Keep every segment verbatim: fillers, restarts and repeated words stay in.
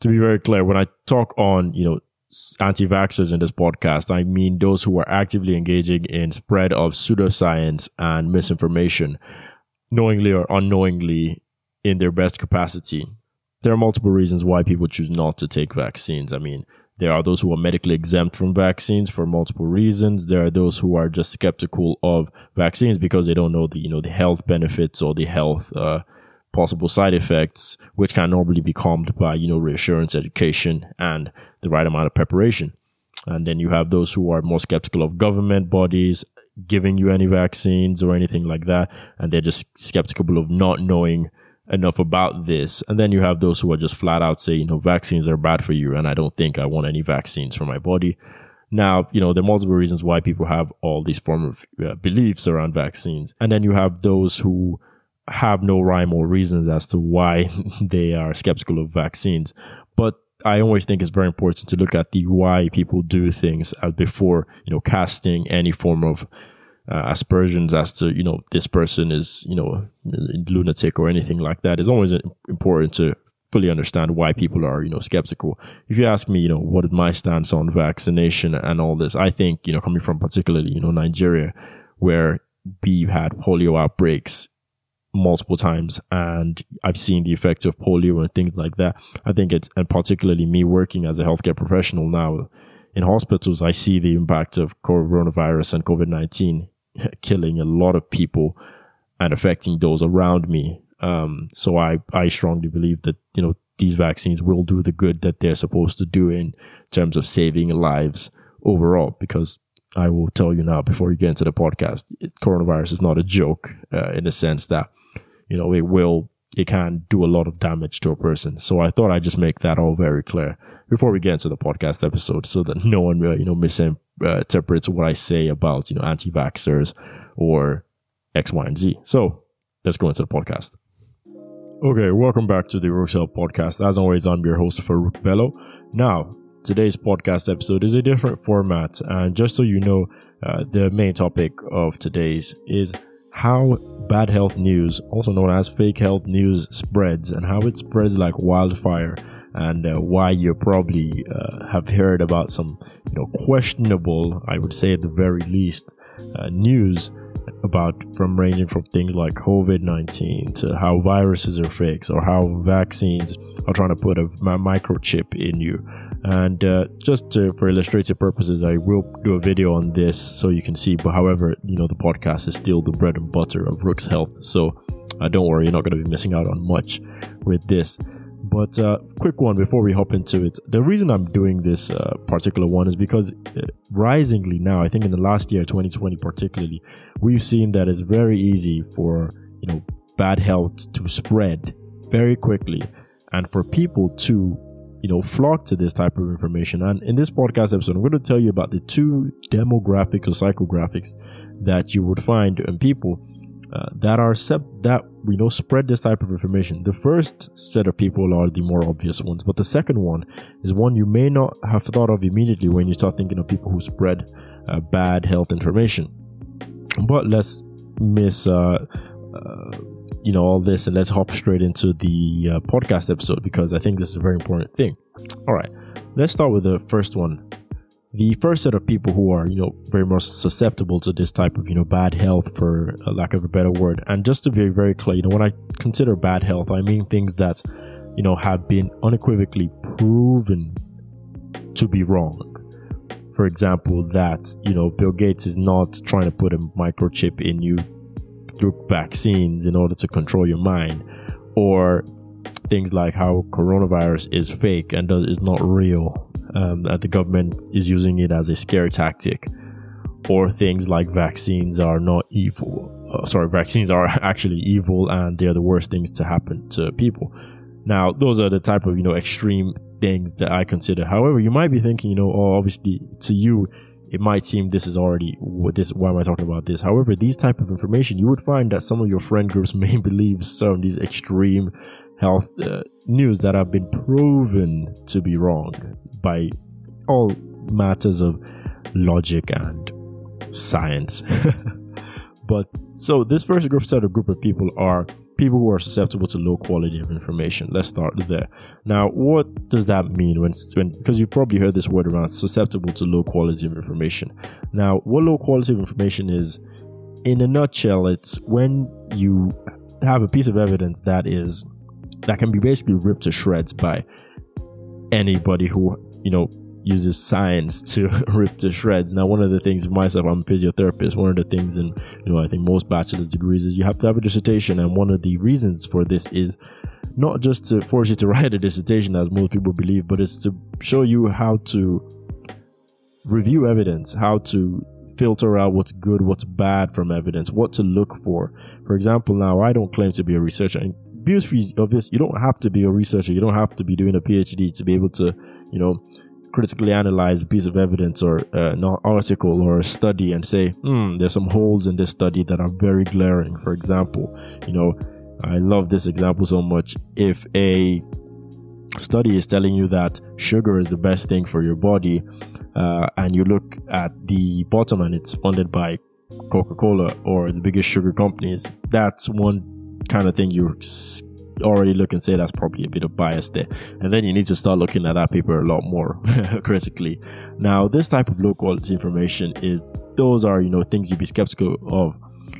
to be very clear, when I talk on, you know, anti-vaxxers in this podcast, I mean those who are actively engaging in spread of pseudoscience and misinformation, knowingly or unknowingly, in their best capacity. There are multiple reasons why people choose not to take vaccines. I mean, there are those who are medically exempt from vaccines for multiple reasons. There are those who are just skeptical of vaccines because they don't know the, you know, the health benefits or the health uh, possible side effects, which can normally be calmed by, you know, reassurance, education, and the right amount of preparation. And then you have those who are more skeptical of government bodies giving you any vaccines or anything like that, and they're just skeptical of not knowing enough about this. And then you have those who are just flat out say, you know, vaccines are bad for you, and I don't think I want any vaccines for my body. Now, you know, there are multiple reasons why people have all these form of uh, beliefs around vaccines. And then you have those who have no rhyme or reasons as to why they are skeptical of vaccines. But I always think it's very important to look at the why people do things before, you know, casting any form of uh, aspersions as to, you know, this person is, you know, lunatic or anything like that. It's always important to fully understand why people are, you know, skeptical. If you ask me, you know, what is my stance on vaccination and all this, I think, you know, coming from particularly, you know, Nigeria, where we've had polio outbreaks multiple times, and I've seen the effects of polio and things like that. I think it's, and particularly me working as a healthcare professional now in hospitals, I see the impact of coronavirus and COVID nineteen killing a lot of people and affecting those around me. Um, so I, I strongly believe that, you know, these vaccines will do the good that they're supposed to do in terms of saving lives overall, because I will tell you now before you get into the podcast, it, coronavirus is not a joke uh, in the sense that, you know, it will, it can do a lot of damage to a person. So I thought I'd just make that all very clear before we get into the podcast episode, so that no one, uh, you know, misinterprets what I say about, you know, anti-vaxxers or X, Y, and Z. So let's go into the podcast. Okay, welcome back to the Rook Bello podcast. As always, I'm your host, Faruk Bello. Now, today's podcast episode is a different format. And just so you know, uh, the main topic of today's is how bad health news, also known as fake health news, spreads, and how it spreads like wildfire, and uh, why you probably uh, have heard about some, you know, questionable, I would say at the very least, uh, news about from ranging from things like COVID nineteen to how viruses are fakes, or how vaccines are trying to put a microchip in you. And uh, just to, for illustrative purposes, I will do a video on this so you can see. But however, you know, the podcast is still the bread and butter of Rook's Health, so uh, don't worry, you're not going to be missing out on much with this. But uh, quick one before we hop into it. The reason I'm doing this uh, particular one is because uh, risingly now, I think in the last year, twenty twenty particularly, we've seen that it's very easy for, you know, bad health to spread very quickly, and for people to, you know, flock to this type of information. And in this podcast episode, I'm going to tell you about the two demographics or psychographics that you would find in people uh, that are sep- that we you know spread this type of information. The first set of people are the more obvious ones, but the second one is one you may not have thought of immediately when you start thinking of people who spread uh, bad health information. But let's miss uh, uh you know, all this, and let's hop straight into the uh, podcast episode, because I think this is a very important thing. All right, let's start with the first one. The first set of people who are, you know, very much susceptible to this type of, you know, bad health, for uh, lack of a better word. And just to be very clear, you know, when I consider bad health, I mean things that, you know, have been unequivocally proven to be wrong. For example, that, you know, Bill Gates is not trying to put a microchip in you through vaccines in order to control your mind, or things like how coronavirus is fake and does, is not real, um, that the government is using it as a scare tactic, or things like vaccines are not evil. Uh, sorry, vaccines are actually evil, and they're the worst things to happen to people. Now, those are the type of, you know, extreme things that I consider. However, you might be thinking, you know, oh, obviously to you, it might seem this is already this. Why am I talking about this? However, these type of information, you would find that some of your friend groups may believe some of these extreme health uh, news that have been proven to be wrong by all matters of logic and science. But so this first group set of group of people are people who are susceptible to low quality of information. Let's start there. Now, what does that mean? When, when because you've probably heard this word around, susceptible to low quality of information. Now, what low quality of information is, in a nutshell, it's when you have a piece of evidence that is that can be basically ripped to shreds by anybody who, you know, uses science to rip to shreds. Now, one of the things, myself, I'm a physiotherapist, one of the things in, you know, I think most bachelor's degrees is you have to have a dissertation, and one of the reasons for this is not just to force you to write a dissertation as most people believe, but it's to show you how to review evidence, how to filter out what's good, what's bad from evidence, what to look for. For example, now, I don't claim to be a researcher, and beautifully obvious, you don't have to be a researcher, you don't have to be doing a PhD to be able to, you know, critically analyze a piece of evidence or uh, an article or a study and say, hmm, there's some holes in this study that are very glaring. For example, you know, I love this example so much. If a study is telling you that sugar is the best thing for your body, uh, and you look at the bottom and it's funded by Coca-Cola or the biggest sugar companies, that's one kind of thing you're already look and say that's probably a bit of bias there, and then you need to start looking at that paper a lot more critically. Now, this type of low quality information is, those are, you know, things you'd be skeptical of.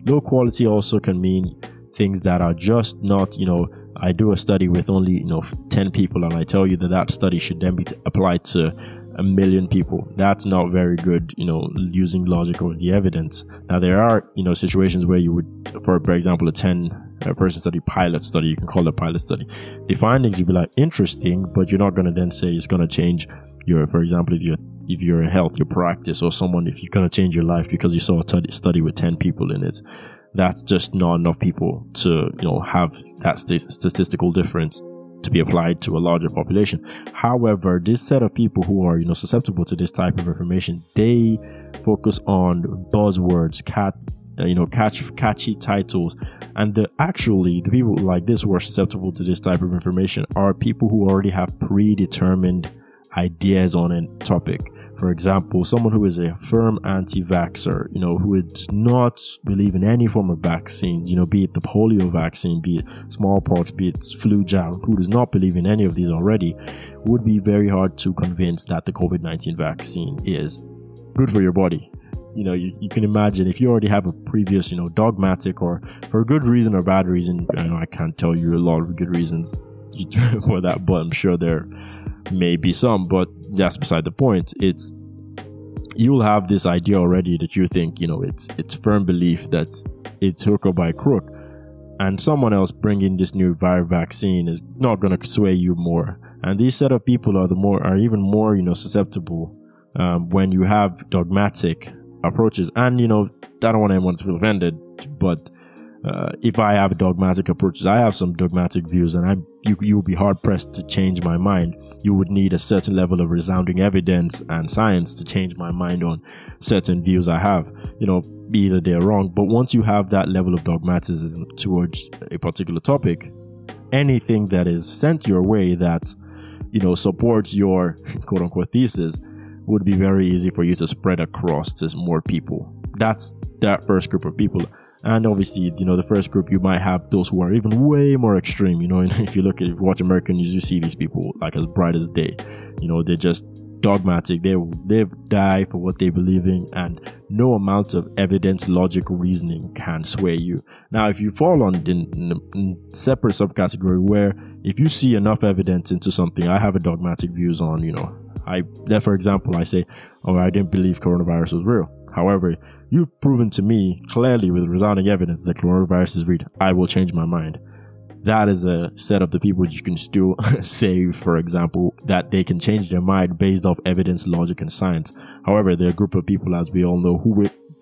Low quality also can mean things that are just not, you know, I do a study with only, you know, ten people and I tell you that that study should then be t- applied to a million people. That's not very good, you know, using logic or the evidence. Now, there are, you know, situations where you would, for, for example, a ten person study, pilot study, you can call it a pilot study. The findings, you'd be like, interesting, but you're not going to then say it's going to change your, for example, if you're, if you're in health, your practice, or someone, if you're going to change your life because you saw a t- study with ten people in it. That's just not enough people to, you know, have that st- statistical difference to be applied to a larger population. However, this set of people who are, you know, susceptible to this type of information, they focus on buzzwords, cat, uh, you know, catch, catchy titles, and the actually the people like this who are susceptible to this type of information are people who already have predetermined ideas on a topic. For example, someone who is a firm anti-vaxxer, you know, who would not believe in any form of vaccines, you know, be it the polio vaccine, be it smallpox, be it flu jab, who does not believe in any of these already, would be very hard to convince that the covid nineteen vaccine is good for your body. You know, you, you can imagine if you already have a previous, you know, dogmatic, or for a good reason or bad reason, you know, I can't tell you a lot of good reasons for that, but I'm sure they're maybe some, but that's beside the point. It's, you'll have this idea already that you think, you know, it's it's firm belief that it's hook or by crook, and someone else bringing this new viral vaccine is not going to sway you more. And these set of people are the more are even more, you know, susceptible um, when you have dogmatic approaches. And, you know, I don't want anyone to feel offended, but Uh, if I have dogmatic approaches, I have some dogmatic views, and I'm you you'll be hard pressed to change my mind. You would need a certain level of resounding evidence and science to change my mind on certain views I have. You know, either they're wrong, but once you have that level of dogmatism towards a particular topic, anything that is sent your way that, you know, supports your quote unquote thesis would be very easy for you to spread across to more people. That's that first group of people. And obviously, you know, the first group, you might have those who are even way more extreme. You know, if you look at, if you watch American news, you see these people like as bright as day. You know, they're just dogmatic. They they die for what they believe in, and no amount of evidence, logic, reasoning can sway you. Now, if you fall on a separate subcategory where if you see enough evidence into something, I have a dogmatic views on, you know, I, for example, I say, oh, I didn't believe coronavirus was real. However, you've proven to me clearly with resounding evidence that coronavirus is real, I will change my mind. That is a set of the people you can still say, for example, that they can change their mind based off evidence, logic, and science. However, there are a group of people, as we all know, who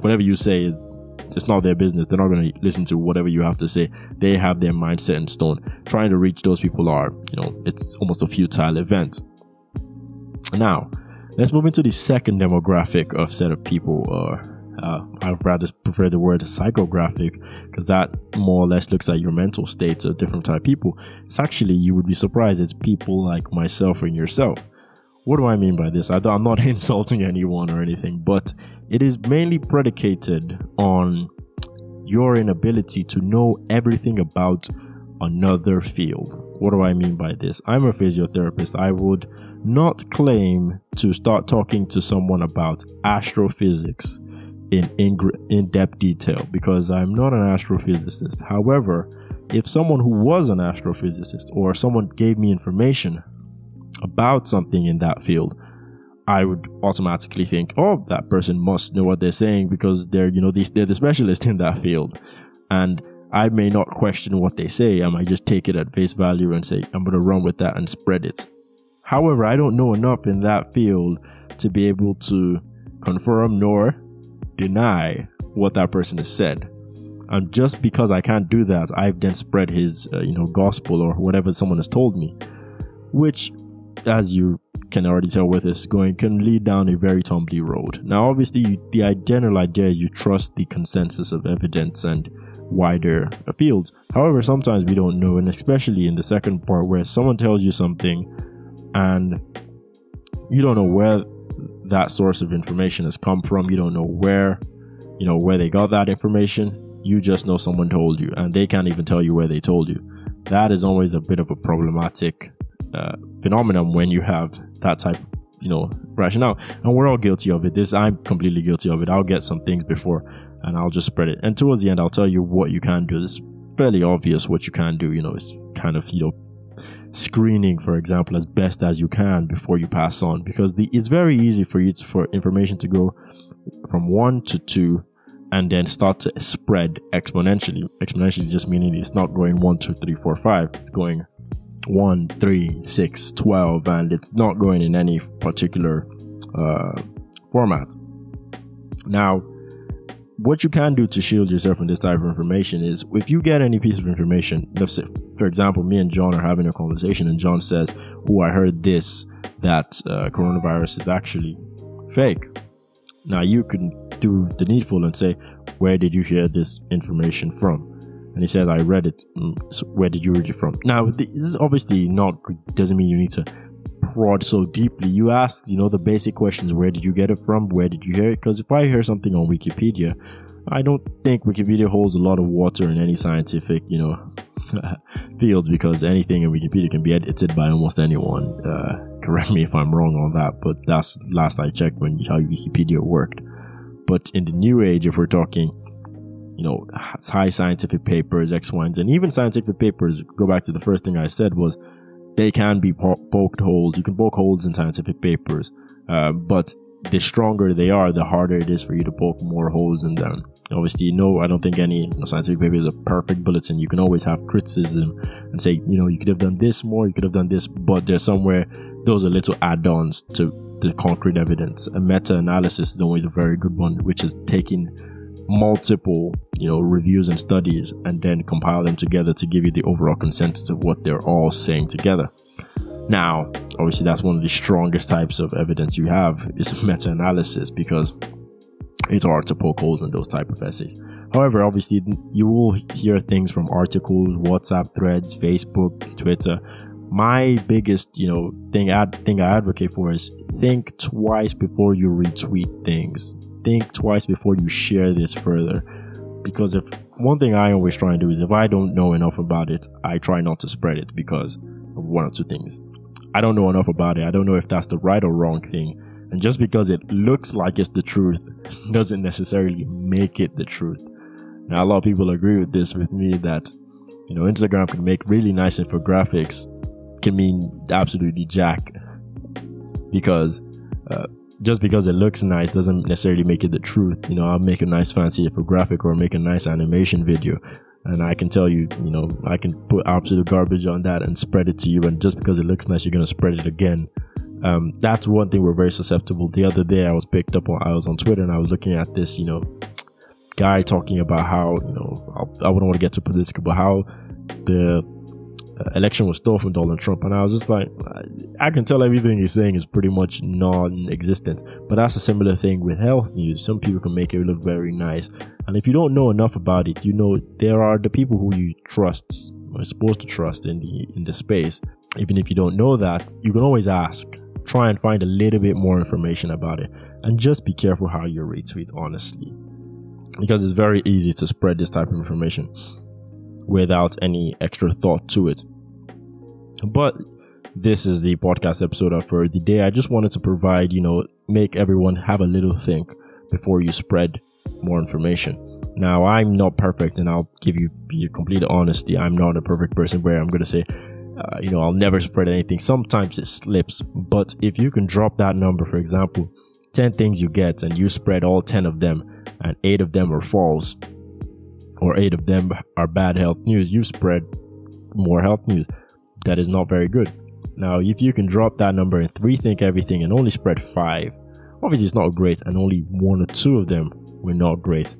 whatever you say, it's, it's not their business. They're not going to listen to whatever you have to say. They have their mind set in stone. Trying to reach those people are, you know, it's almost a futile event. Now, let's move into the second demographic of set of people, or Uh, I'd rather prefer the word psychographic, because that more or less looks at your mental states of different type of people. It's actually, you would be surprised, it's people like myself and yourself. What do I mean by this? I th- I'm not insulting anyone or anything, but it is mainly predicated on your inability to know everything about another field. What do I mean by this? I'm a physiotherapist. I would not claim to start talking to someone about astrophysics in in-depth detail because I'm not an astrophysicist. However, if someone who was an astrophysicist or someone gave me information about something in that field, I would automatically think, oh, that person must know what they're saying because they're, you know, these, they're the specialist in that field. And I may not question what they say. I might just take it at face value and say, I'm going to run with that and spread it. However, I don't know enough in that field to be able to confirm nor deny what that person has said. And just because I can't do that, I've then spread his, uh, you know, gospel or whatever someone has told me, which, as you can already tell where this is going, can lead down a very tumbly road. Now, obviously, you, the general idea is you trust the consensus of evidence and wider fields. However, sometimes we don't know, and especially in the second part where someone tells you something and you don't know where that source of information has come from. You don't know where, you know, where they got that information. You just know someone told you, and they can't even tell you where they told you. That is always a bit of a problematic Uh, phenomenon when you have that type, you know, rationale, and we're all guilty of it. This, I'm completely guilty of it. I'll get some things before, and I'll just spread it. And towards the end, I'll tell you what you can do. It's fairly obvious what you can do. You know, it's kind of, you know, screening, for example, as best as you can before you pass on, because the, it's very easy for you to, for information to go from one to two, and then start to spread exponentially. Exponentially just meaning it's not going one, two, three, four, five. It's going one, three, six, twelve, and it's not going in any particular uh, format. Now, what you can do to shield yourself from this type of information is, if you get any piece of information, let's say, for example, me and John are having a conversation and John says, oh, I heard this, that uh, coronavirus is actually fake. Now, you can do the needful and say, where did you hear this information from? And he says, I read it. So where did you read it from? Now, this is obviously not, doesn't mean you need to prod so deeply. You ask, you know, the basic questions. Where did you get it from? Where did you hear it? Because if I hear something on Wikipedia, I don't think Wikipedia holds a lot of water in any scientific, you know, fields, because anything in Wikipedia can be edited by almost anyone. Uh, correct me if I'm wrong on that, but that's last I checked when how Wikipedia worked. But in the new age, if we're talking, you know, high scientific papers, X, Y, and even scientific papers, go back to the first thing I said, was they can be poked holes. You can poke holes in scientific papers, uh, but the stronger they are, the harder it is for you to poke more holes in them. Obviously, no, I don't think any you know, scientific paper is a perfect bulletin. You can always have criticism and say, you know, you could have done this more, you could have done this, but there's somewhere, those are little add-ons to the concrete evidence. A meta-analysis is always a very good one, which is taking multiple, you know, reviews and studies and then compile them together to give you the overall consensus of what they're all saying together. Now, obviously, that's one of the strongest types of evidence you have, is meta-analysis, because it's hard to poke holes in those type of essays. However, obviously, you will hear things from articles, WhatsApp threads, Facebook, Twitter. My biggest, you know, thing ad- thing I advocate for is think twice before you retweet things. Think twice before you share this further, because if one thing I always try and do is, if I don't know enough about it, I try not to spread it because of one or two things. I don't know enough about it. I don't know if that's the right or wrong thing. And just because it looks like it's the truth doesn't necessarily make it the truth. Now, a lot of people agree with this with me that, you know, Instagram can make really nice infographics, can mean absolutely jack, because uh, just because it looks nice doesn't necessarily make it the truth. You know, I'll make a nice fancy infographic or make a nice animation video, and I can tell you, you know, I can put absolute garbage on that and spread it to you. And just because it looks nice, you're going to spread it again. Um, that's one thing we're very susceptible. The other day I was picked up on, I was on Twitter and I was looking at this, you know, guy talking about how, you know, I wouldn't want to get too political, but how the Uh, election was stolen from Donald Trump, and I was just like, I can tell everything he's saying is pretty much non-existent. But that's a similar thing with health news. Some people can make it look very nice, and if you don't know enough about it, you know, there are the people who you trust or are supposed to trust in the in the space. Even if you don't know that, you can always ask, try and find a little bit more information about it, and just be careful how you retweet, honestly, because it's very easy to spread this type of information. without any extra thought to it. But this is the podcast episode for the day. I just wanted to provide, you know, make everyone have a little think before you spread more information. Now, I'm not perfect, and I'll give you your complete honesty. I'm not a perfect person where I'm going to say, uh, you know, I'll never spread anything. Sometimes it slips. But if you can drop that number, for example, ten things you get, and you spread all ten of them, and eight of them are false, or eight of them are bad health news, you spread more health news that is not very good. Now, if you can drop that number and rethink everything and only spread five, obviously it's not great, and only one or two of them were not great.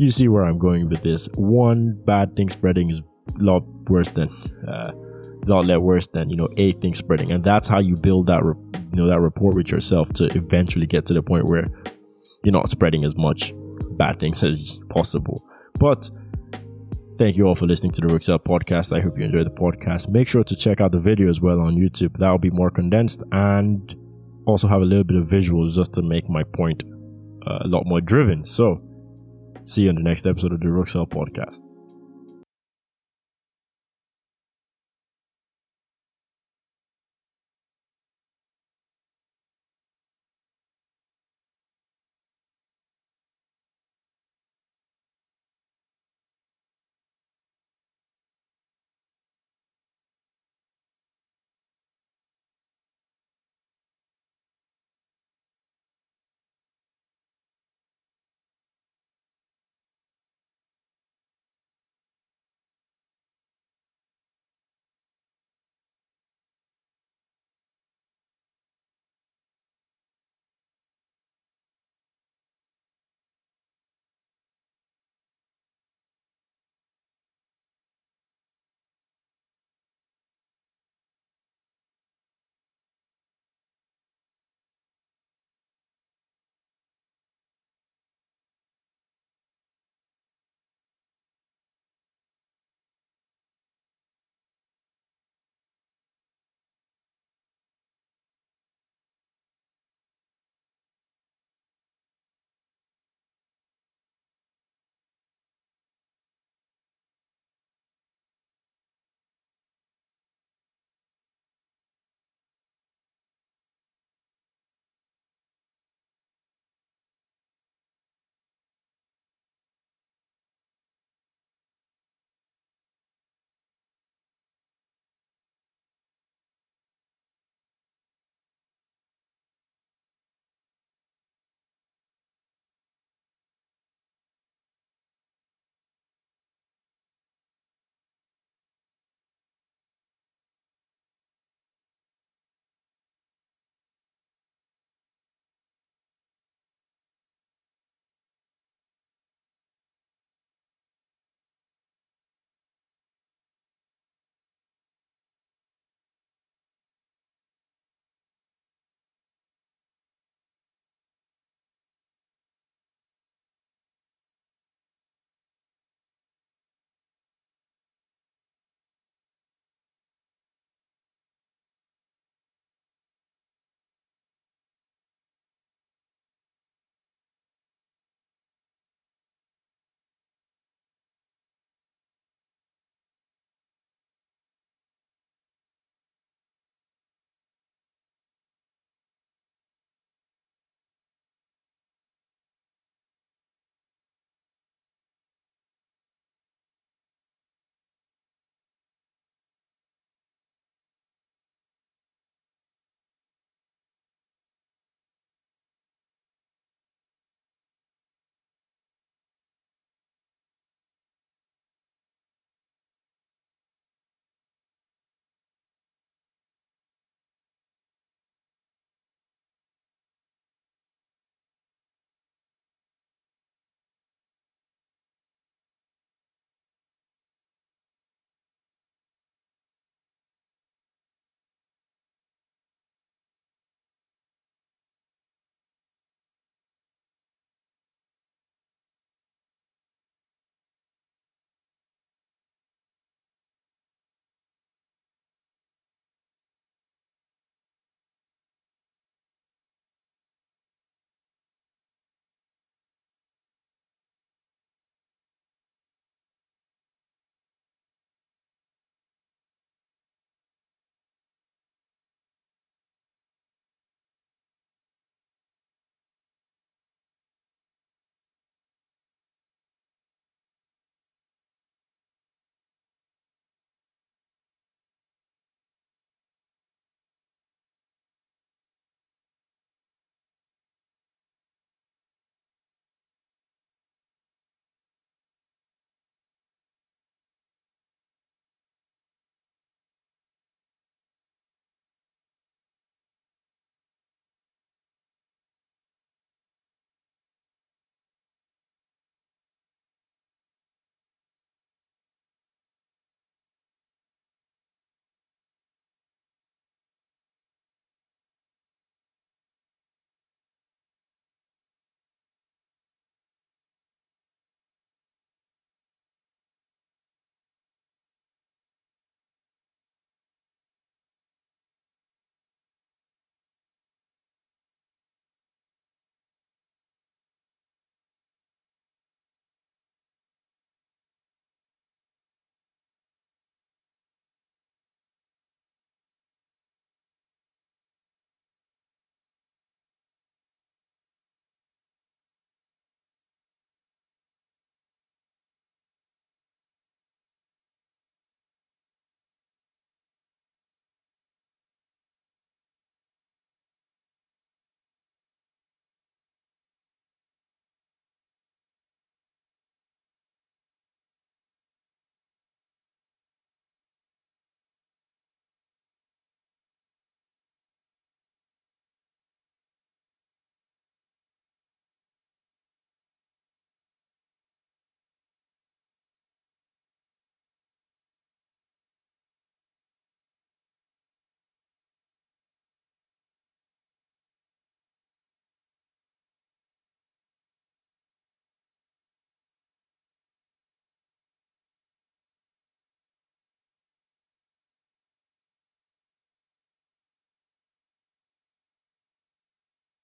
You see where I'm going with this. One bad thing spreading is a lot worse than uh, it's a lot worse than, you know, eight things spreading, and that's how you build that re- you know that rapport with yourself to eventually get to the point where you're not spreading as much bad things as possible. But thank you all for listening to the Rook Bello podcast. I hope you enjoyed the podcast. Make sure to check out the video as well on YouTube. That will be more condensed and also have a little bit of visuals just to make my point uh, a lot more driven. So see you on the next episode of the Rook Bello podcast.